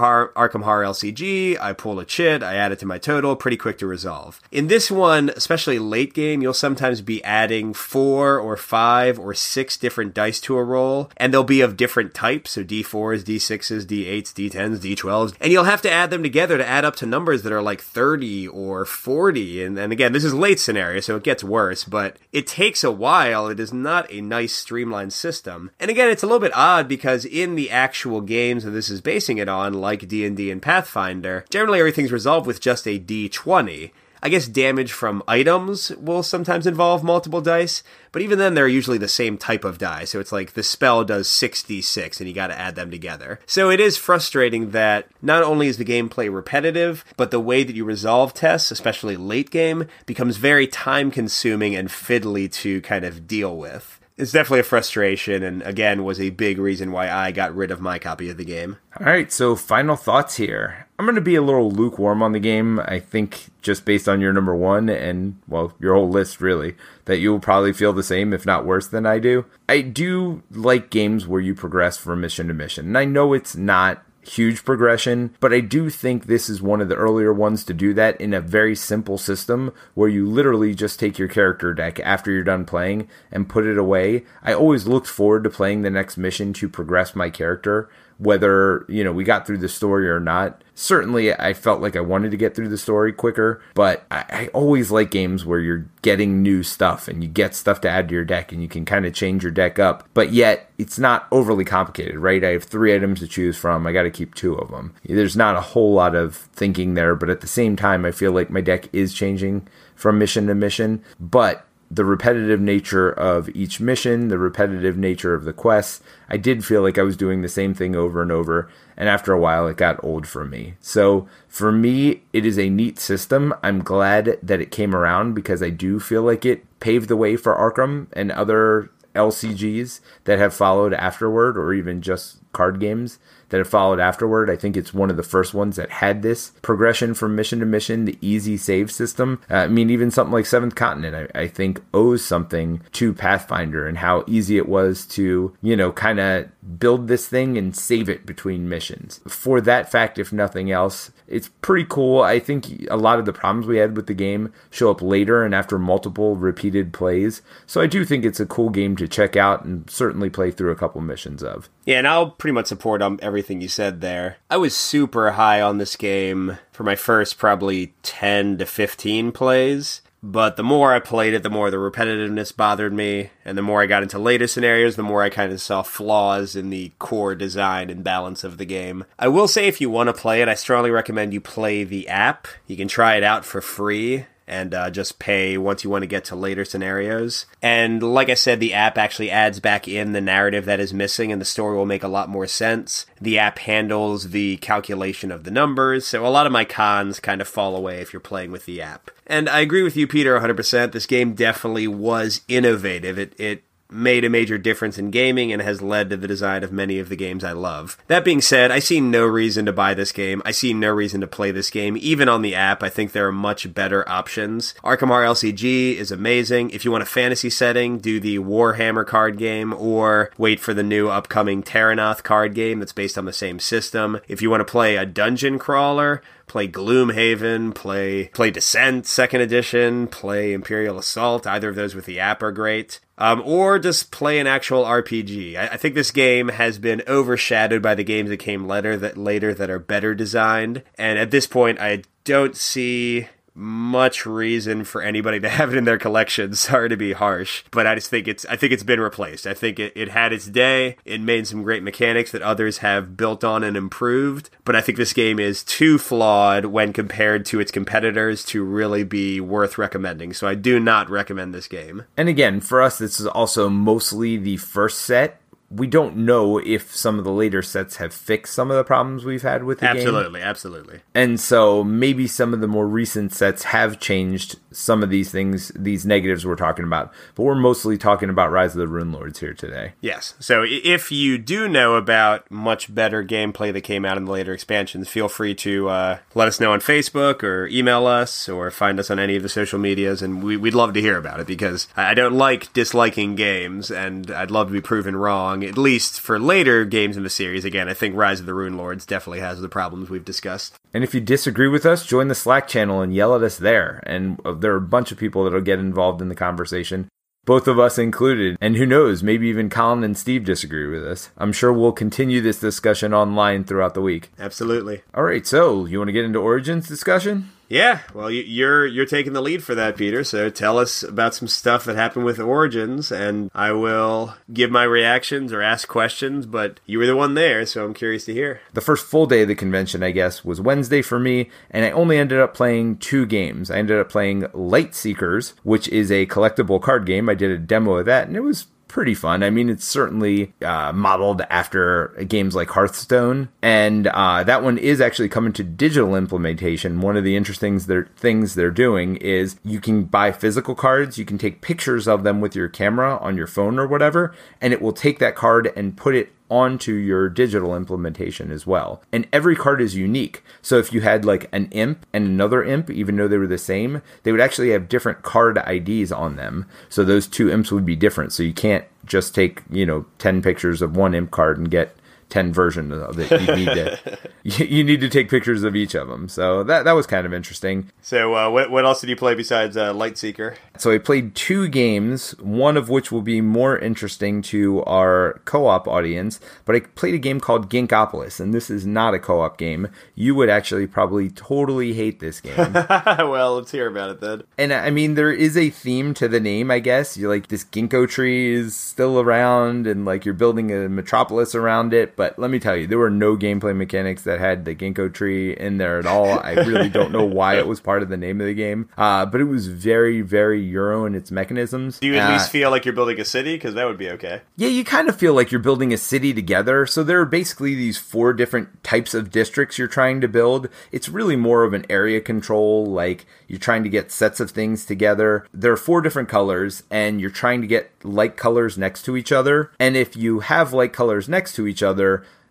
Horror LCG, I pull a chit, I add it to my total, pretty quick to resolve. In this one, especially late game, you'll sometimes be adding 4 or 5 or 6 different dice to a roll, and they'll be of different types, so d4s, d6s, d8s, d10s, d12s, and you'll have to add them together to add up to numbers that are like 30 or 40, and again, this is late scenario, so it gets worse, but it takes a while. It is not a nice streamlined system, and again, it's a little bit odd because in the actual games that this is basing it on, like D&D and Pathfinder, generally everything's resolved with just a d20. I guess damage from items will sometimes involve multiple dice, but even then they're usually the same type of die, so it's like the spell does 6d6 and you gotta add them together. So it is frustrating that not only is the gameplay repetitive, but the way that you resolve tests, especially late game, becomes very time consuming and fiddly to kind of deal with. It's definitely a frustration, and again, was a big reason why I got rid of my copy of the game. All right, so final thoughts here. I'm going to be a little lukewarm on the game, I think, just based on your number 1 and, well, your whole list, really, that you'll probably feel the same, if not worse, than I do. I do like games where you progress from mission to mission, and I know it's not huge progression, but I do think this is one of the earlier ones to do that in a very simple system where you literally just take your character deck after you're done playing and put it away. I always looked forward to playing the next mission to progress my character, whether, you know, we got through the story or not. Certainly, I felt like I wanted to get through the story quicker, but I always like games where you're getting new stuff and you get stuff to add to your deck and you can kind of change your deck up, but yet it's not overly complicated, right? I have 3 items to choose from. I got to keep 2 of them. There's not a whole lot of thinking there, but at the same time, I feel like my deck is changing from mission to mission, but the repetitive nature of each mission, the repetitive nature of the quests, I did feel like I was doing the same thing over and over, and after a while it got old for me. So for me, it is a neat system. I'm glad that it came around because I do feel like it paved the way for Arkham and other LCGs that have followed afterward, or even just card games that have followed afterward. I think it's one of the first ones that had this progression from mission to mission, the easy save system. I mean, even something like Seventh Continent, I think owes something to Pathfinder and how easy it was to, you know, kind of build this thing and save it between missions. For that fact, if nothing else, it's pretty cool. I think a lot of the problems we had with the game show up later and after multiple repeated plays. So I do think it's a cool game to check out and certainly play through a couple missions of. Yeah, and I'll pretty much support everything you said there. I was super high on this game for my first probably 10 to 15 plays. But the more I played it, the more the repetitiveness bothered me. And the more I got into later scenarios, the more I kind of saw flaws in the core design and balance of the game. I will say, if you want to play it, I strongly recommend you play the app. You can try it out for free and just pay once you want to get to later scenarios. And like I said, the app actually adds back in the narrative that is missing, and the story will make a lot more sense. The app handles the calculation of the numbers, so a lot of my cons kind of fall away if you're playing with the app. And I agree with you, Peter, 100%. This game definitely was innovative. It made a major difference in gaming and has led to the design of many of the games I love. That being said, I see no reason to buy this game. I see no reason to play this game. Even on the app, I think there are much better options. Arkham Horror LCG is amazing. If you want a fantasy setting, do the Warhammer card game, or wait for the new upcoming Terranoth card game that's based on the same system. If you want to play a dungeon crawler, play Gloomhaven, play Descent 2nd Edition, play Imperial Assault. Either of those with the app are great. Or just play an actual RPG. I think this game has been overshadowed by the games that came later that are better designed. And at this point, I don't see much reason for anybody to have it in their collection. Sorry to be harsh, but I just think I think it's been replaced. I think it had its day. It made some great mechanics that others have built on and improved, but I think this game is too flawed when compared to its competitors to really be worth recommending. So I do not recommend this game. And again, for us, this is also mostly the first set. We don't know if some of the later sets have fixed some of the problems we've had with the game. Absolutely. And so maybe some of the more recent sets have changed some of these things, these negatives we're talking about. But we're mostly talking about Rise of the Runelords here today. Yes. So if you do know about much better gameplay that came out in the later expansions, feel free to let us know on Facebook or email us or find us on any of the social medias. And we'd love to hear about it, because I don't like disliking games, and I'd love to be proven wrong. At least for later games in the series. Again, I think Rise of the Runelords definitely has the problems we've discussed. And if you disagree with us, join the Slack channel and yell at us there. And there are a bunch of people that'll get involved in the conversation, both of us included. And who knows, maybe even Colin and Steve disagree with us. I'm sure we'll continue this discussion online throughout the week. Absolutely. All right, so you want to get into Origins discussion? Yeah, well, you're taking the lead for that, Peter, so tell us about some stuff that happened with Origins, and I will give my reactions or ask questions, but you were the one there, so I'm curious to hear. The first full day of the convention, I guess, was Wednesday for me, and I only ended up playing two games. I ended up playing Lightseekers, which is a collectible card game. I did a demo of that, and it was pretty fun. I mean, it's certainly modeled after games like Hearthstone, and that one is actually coming to digital implementation. One of the interesting things they're doing is you can buy physical cards, you can take pictures of them with your camera on your phone or whatever, and it will take that card and put it onto your digital implementation as well. And every card is unique. So if you had like an imp and another imp, even though they were the same, they would actually have different card IDs on them. So those two imps would be different. So you can't just take, 10 pictures of one imp card and get 10 versions of it. You need to take pictures of each of them. So that was kind of interesting. So what else did you play besides Lightseeker? So I played two games, one of which will be more interesting to our co-op audience, but I played a game called Ginkopolis, and this is not a co-op game. You would actually probably totally hate this game. Well, let's hear about it then. And I mean, there is a theme to the name, I guess. You're like, this ginkgo tree is still around, and like you're building a metropolis around it. But let me tell you, there were no gameplay mechanics that had the Ginkgo tree in there at all. I really don't know why it was part of the name of the game. But it was very, very Euro in its mechanisms. Do you at least feel like you're building a city? Because that would be okay. Yeah, you kind of feel like you're building a city together. So there are basically these 4 different types of districts you're trying to build. It's really more of an area control, like you're trying to get sets of things together. There are 4 different colors, and you're trying to get like colors next to each other. And if you have like colors next to each other,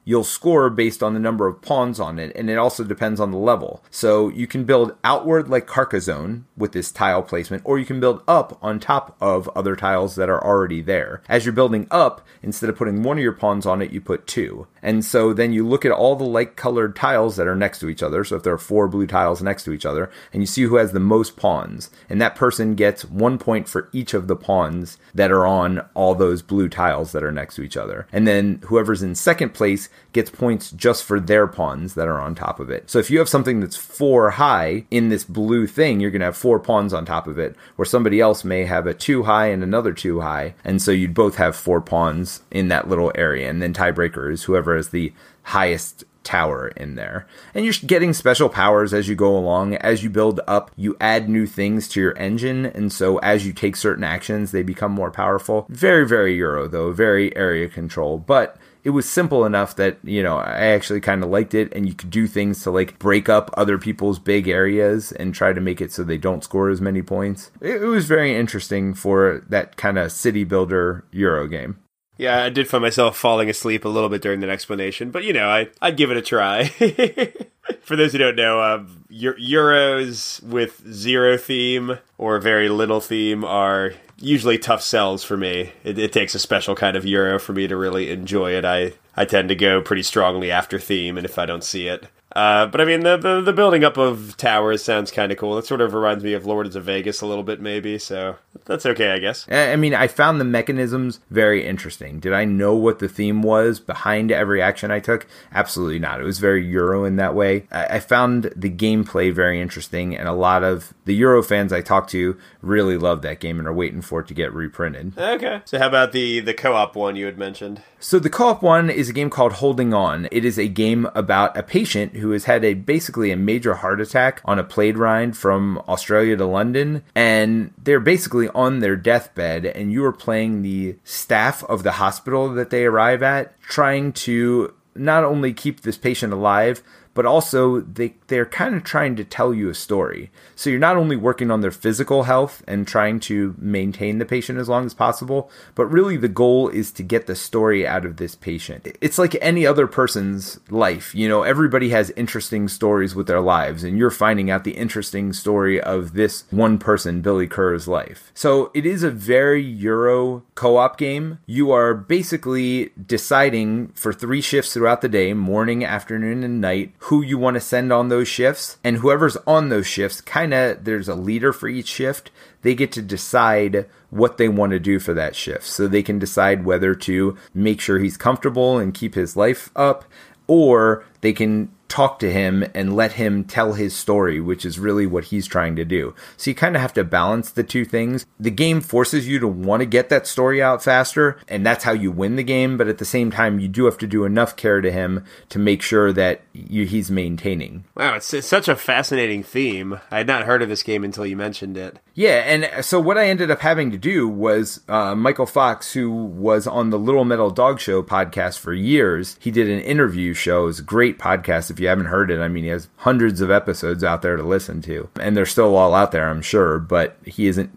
you'll score based on the number of pawns on it, and it also depends on the level. So you can build outward like Carcassonne with this tile placement, or you can build up on top of other tiles that are already there. As you're building up, instead of putting 1 of your pawns on it, you put 2. And so then you look at all the like-colored tiles that are next to each other, so if there are 4 blue tiles next to each other, and you see who has the most pawns, and that person gets 1 point for each of the pawns that are on all those blue tiles that are next to each other. And then whoever's in second place gets points just for their pawns that are on top of it. So if you have something that's 4 high in this blue thing, you're going to have 4 pawns on top of it, where somebody else may have a 2 high and another 2 high. And so you'd both have 4 pawns in that little area. And then tiebreaker is whoever has the highest tower in there. And you're getting special powers as you go along. As you build up, you add new things to your engine, and so as you take certain actions, they become more powerful. Very, very Euro, though. Very area control. But it was simple enough that, you know, I actually kind of liked it, and you could do things to like break up other people's big areas and try to make it so they don't score as many points. It was very interesting for that kind of city builder Euro game. Yeah, I did find myself falling asleep a little bit during that explanation, but, you know, I'd give it a try. For those who don't know, Euros with 0 theme or very little theme are usually tough sells for me. It takes a special kind of Euro for me to really enjoy it. I tend to go pretty strongly after theme, and if I don't see it. But I mean, the building up of towers sounds kind of cool. It sort of reminds me of Lords of Vegas a little bit, maybe, so that's okay, I guess. I mean, I found the mechanisms very interesting. Did I know what the theme was behind every action I took? Absolutely not. It was very Euro in that way. I found the gameplay very interesting, and a lot of the Euro fans I talked to really love that game and are waiting for it to get reprinted. Okay. So how about the co-op one you had mentioned? So the co-op one is a game called Holding On. It is a game about a patient who has had basically a major heart attack on a plane ride from Australia to London, and they're basically on their deathbed, and you are playing the staff of the hospital that they arrive at, trying to not only keep this patient alive, but also they're kind of trying to tell you a story. So you're not only working on their physical health and trying to maintain the patient as long as possible, but really the goal is to get the story out of this patient. It's like any other person's life. You know, everybody has interesting stories with their lives, and you're finding out the interesting story of this one person, Billy Kerr's life. So it is a very Euro co-op game. You are basically deciding for 3 shifts throughout the day, morning, afternoon, and night, who you want to send on those shifts, and whoever's on those shifts, kind of, there's a leader for each shift. They get to decide what they want to do for that shift. So they can decide whether to make sure he's comfortable and keep his life up, or they can talk to him and let him tell his story, which is really what he's trying to do. So you kind of have to balance the 2 things. The game forces you to want to get that story out faster, and that's how you win the game. But at the same time, you do have to do enough care to him to make sure that he's maintaining. Wow, it's such a fascinating theme. I had not heard of this game until you mentioned it. Yeah, and so what I ended up having to do was Michael Fox, who was on the Little Metal Dog Show podcast for years, he did an interview show. It was a great podcast. If you haven't heard it, I mean, he has hundreds of episodes out there to listen to, and they're still all out there, I'm sure, but he isn't,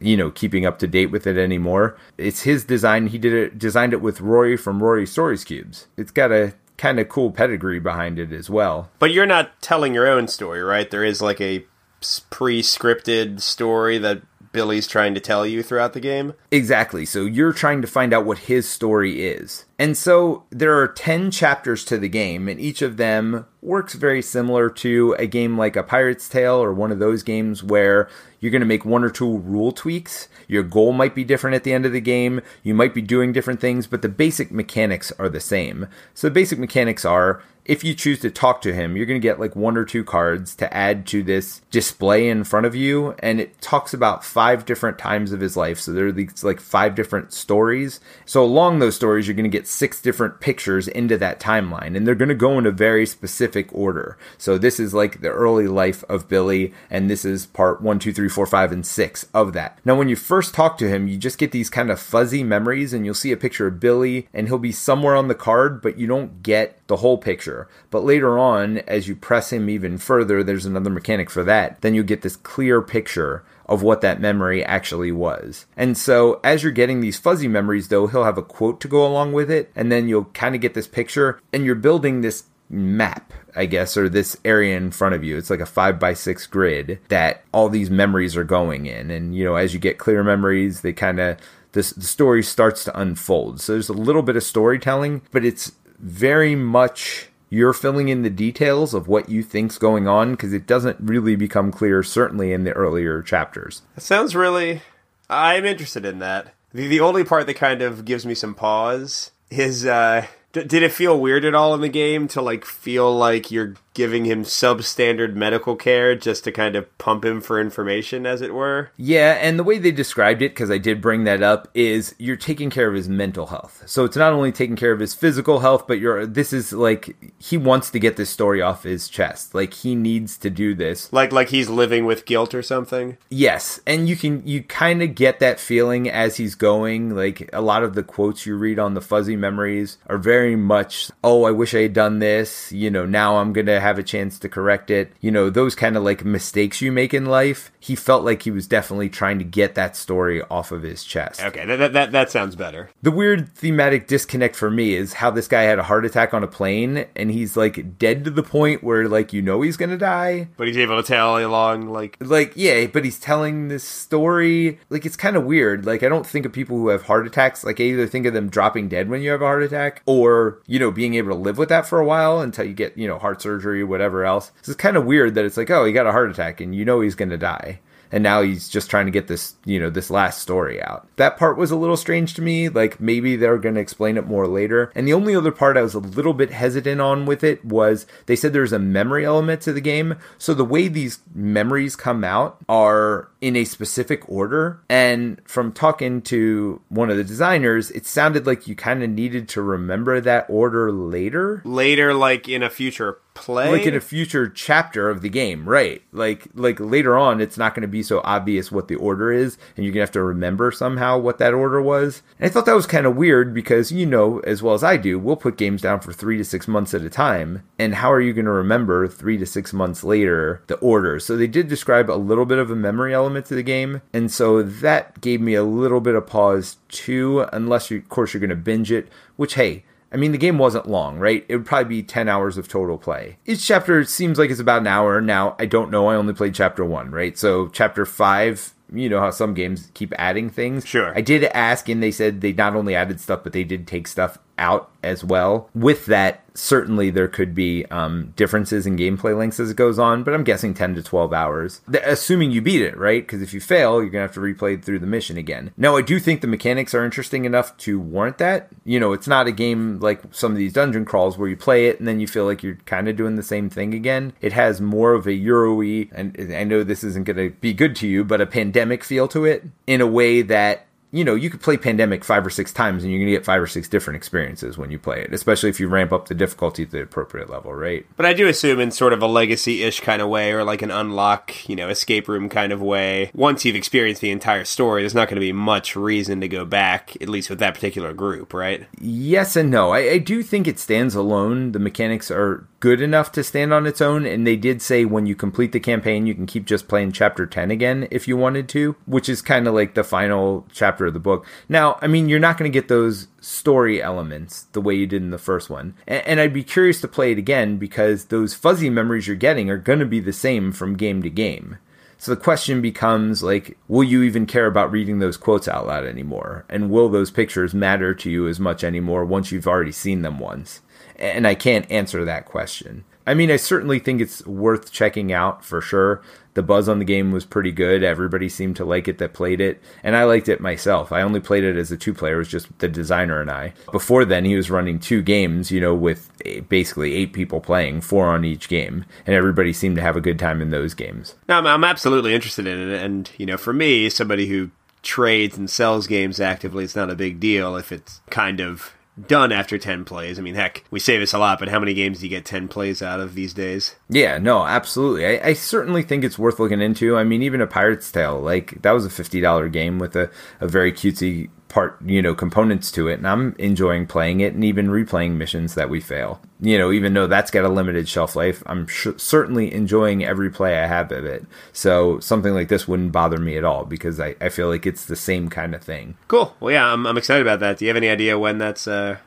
you know, keeping up to date with it anymore. It's his design. He designed it with Rory from Rory Stories Cubes. It's got a kind of cool pedigree behind it as well. But you're not telling your own story, right? There is like a pre-scripted story that Billy's trying to tell you throughout the game. Exactly. So you're trying to find out what his story is. And so there are 10 chapters to the game, and each of them works very similar to a game like A Pirate's Tale or one of those games where you're going to make one or two rule tweaks. Your goal might be different at the end of the game. You might be doing different things, but the basic mechanics are the same. So the basic mechanics are, if you choose to talk to him, you're going to get like one or two cards to add to this display in front of you. And it talks about 5 different times of his life. So there are these like 5 different stories. So along those stories, you're going to get 6 different pictures into that timeline. And they're going to go in a very specific order. So this is like the early life of Billy. And this is part 1, 2, 3, 4, 5, and 6 of that. Now, when you first talk to him, you just get these kind of fuzzy memories. And you'll see a picture of Billy. And he'll be somewhere on the card, but you don't get the whole picture. But later on, as you press him even further, there's another mechanic for that. Then you get this clear picture of what that memory actually was. And so as you're getting these fuzzy memories, though, he'll have a quote to go along with it. And then you'll kind of get this picture, and you're building this map, I guess, or this area in front of you. It's like a 5x6 grid that all these memories are going in. And, you know, as you get clear memories, they kind of, the story starts to unfold. So there's a little bit of storytelling, but it's very much you're filling in the details of what you think's going on, because it doesn't really become clear, certainly in the earlier chapters. That sounds really... I'm interested in that. The only part that kind of gives me some pause is... did it feel weird at all in the game to like feel like you're giving him substandard medical care just to kind of pump him for information, as it were? Yeah, and the way they described it, because I did bring that up, is you're taking care of his mental health. So it's not only taking care of his physical health, but this is like he wants to get this story off his chest. Like he needs to do this. Like he's living with guilt or something? Yes, and you kind of get that feeling as he's going. Like a lot of the quotes you read on the fuzzy memories are very much, oh, I wish I had done this, you know, now I'm going to have a chance to correct it. You know, those kind of like mistakes you make in life. He felt like he was definitely trying to get that story off of his chest. Okay, that sounds better. The weird thematic disconnect for me is how this guy had a heart attack on a plane, and he's like dead to the point where like, you know, he's going to die. But he's able to tell along like, yeah, but he's telling this story. Like, it's kind of weird. Like, I don't think of people who have heart attacks. Like, I either think of them dropping dead when you have a heart attack, or, you know, being able to live with that for a while until you get, you know, heart surgery, whatever else. So it's kind of weird that it's like, oh, he got a heart attack and you know he's going to die. And now he's just trying to get this, you know, this last story out. That part was a little strange to me. Like, maybe they're going to explain it more later. And the only other part I was a little bit hesitant on with it was they said there's a memory element to the game. So the way these memories come out are in a specific order. And from talking to one of the designers, it sounded like you kind of needed to remember that order later. Later, like in a future play? Like in a future chapter of the game, right. Like later on, it's not going to be so obvious what the order is, and you're going to have to remember somehow what that order was. And I thought that was kind of weird because, you know, as well as I do, we'll put games down for 3 to 6 months at a time. And how are you going to remember 3 to 6 months later the order? So they did describe a little bit of a memory element to the game. And so that gave me a little bit of pause too, unless, of course, you're going to binge it, which, hey, I mean, the game wasn't long, right? It would probably be 10 hours of total play. Each chapter seems like it's about an hour. Now, I don't know. I only played chapter 1, right? So chapter 5, you know how some games keep adding things. Sure. I did ask, and they said they not only added stuff, but they did take stuff out as well. With that, certainly there could be differences in gameplay lengths as it goes on, but I'm guessing 10 to 12 hours. Assuming you beat it, right? Because if you fail, you're going to have to replay through the mission again. Now, I do think the mechanics are interesting enough to warrant that. You know, it's not a game like some of these dungeon crawls where you play it and then you feel like you're kind of doing the same thing again. It has more of a Euro-y, and I know this isn't going to be good to you, but a Pandemic feel to it in a way that, you know, you could play Pandemic 5 or 6 times and you're going to get 5 or 6 different experiences when you play it, especially if you ramp up the difficulty to the appropriate level, right? But I do assume in sort of a legacy-ish kind of way, or like an unlock, you know, escape room kind of way, once you've experienced the entire story, there's not going to be much reason to go back, at least with that particular group, right? Yes and no. I do think it stands alone. The mechanics are good enough to stand on its own, and they did say when you complete the campaign, you can keep just playing Chapter 10 again if you wanted to, which is kind of like the final chapter of the book. Now, I mean, you're not going to get those story elements the way you did in the first one. And I'd be curious to play it again because those fuzzy memories you're getting are going to be the same from game to game. So the question becomes, like, will you even care about reading those quotes out loud anymore? And will those pictures matter to you as much anymore once you've already seen them once? And I can't answer that question. I mean, I certainly think it's worth checking out for sure. The buzz on the game was pretty good. Everybody seemed to like it that played it. And I liked it myself. I only played it as a two-player. It was just the designer and I. Before then, he was running two games, you know, with basically 8 people playing, 4 on each game. And everybody seemed to have a good time in those games. No, I'm absolutely interested in it. And, you know, for me, somebody who trades and sells games actively, it's not a big deal if it's kind of done after 10 plays. I mean, heck, we say this a lot, but how many games do you get 10 plays out of these days? Yeah, no, absolutely. I certainly think it's worth looking into. I mean, even A Pirate's Tale, like, that was a $50 game with a very cutesy part, you know, components to it, and I'm enjoying playing it and even replaying missions that we fail. You know, even though that's got a limited shelf life, I'm certainly enjoying every play I have of it. So something like this wouldn't bother me at all because I feel like it's the same kind of thing. Cool. Well, yeah, I'm excited about that. Do you have any idea when that's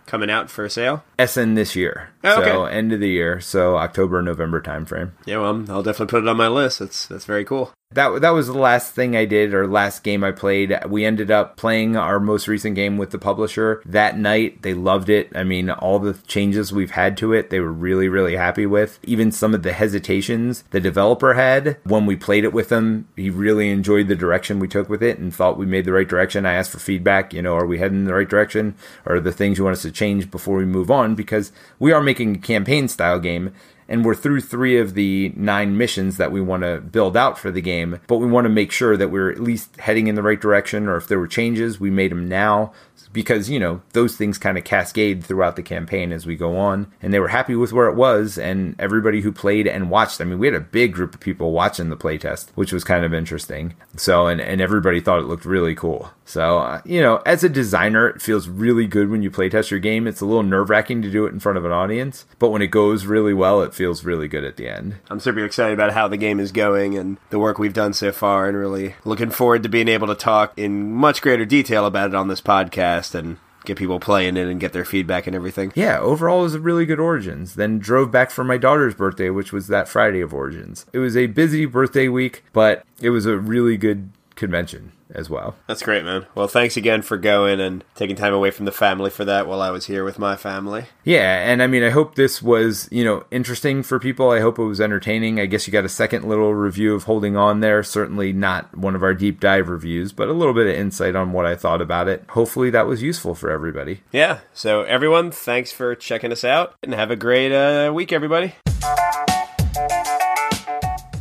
coming out for sale? SN this year. Oh, okay. So end of the year. So October, November timeframe. Yeah, well, I'll definitely put it on my list. That's very cool. That was the last thing I did, or last game I played. We ended up playing our most recent game with the publisher that night. They loved it. I mean, all the changes we've had to it, they were really, really happy with. Even some of the hesitations the developer had when we played it with him, he really enjoyed the direction we took with it and thought we made the right direction. I asked for feedback, you know, are we heading in the right direction? Are the things you want us to change before we move on? Because we are making a campaign-style game, and we're through 3 of the 9 missions that we want to build out for the game, but we want to make sure that we're at least heading in the right direction, or if there were changes, we made them now, because, you know, those things kind of cascade throughout the campaign as we go on. And they were happy with where it was, and everybody who played and watched, I mean, we had a big group of people watching the playtest, which was kind of interesting. So, and everybody thought it looked really cool. So, you know, as a designer, it feels really good when you playtest your game. It's a little nerve-wracking to do it in front of an audience, but when it goes really well, it feels really good at the end. I'm super excited about how the game is going and the work we've done so far, and really looking forward to being able to talk in much greater detail about it on this podcast and get people playing it and get their feedback and everything. Yeah, overall it was a really good Origins. Then drove back for my daughter's birthday, which was that Friday of Origins. It was a busy birthday week, but it was a really good convention as well. That's great, man. Well, thanks again for going and taking time away from the family for that while I was here with my family. Yeah, and I mean, I hope this was, you know, interesting for people. I hope it was entertaining. I guess you got a second little review of Holding On there. Certainly not one of our deep dive reviews, but a little bit of insight on what I thought about it. Hopefully that was useful for everybody. Yeah, so everyone, thanks for checking us out, and have a great week, everybody.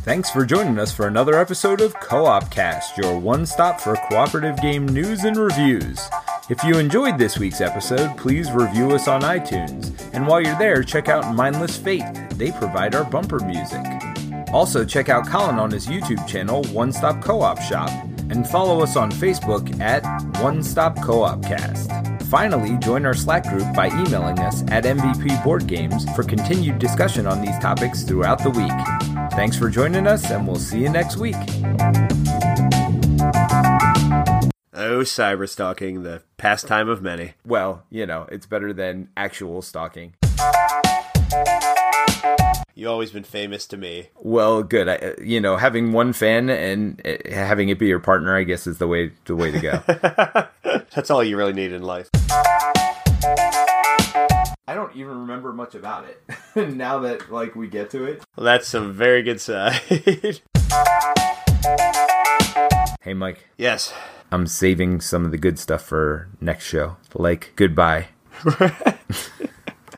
Thanks for joining us for another episode of Co-OpCast, your one-stop for cooperative game news and reviews. If you enjoyed this week's episode, please review us on iTunes. And while you're there, check out Mindless Faith. They provide our bumper music. Also, check out Colin on his YouTube channel, One Stop Co-op Shop. And follow us on Facebook at One Stop Co-OpCast. Finally, join our Slack group by emailing us at MVP Board Games for continued discussion on these topics throughout the week. Thanks for joining us, and we'll see you next week. Oh, cyberstalking, the pastime of many. Well, you know, it's better than actual stalking. You've always been famous to me. Well, good. You know, having one fan and having it be your partner, I guess, is the way to go. That's all you really need in life. I don't even remember much about it. Now that, like, we get to it. Well, that's some very good side. Hey, Mike. Yes. I'm saving some of the good stuff for next show. Like, goodbye.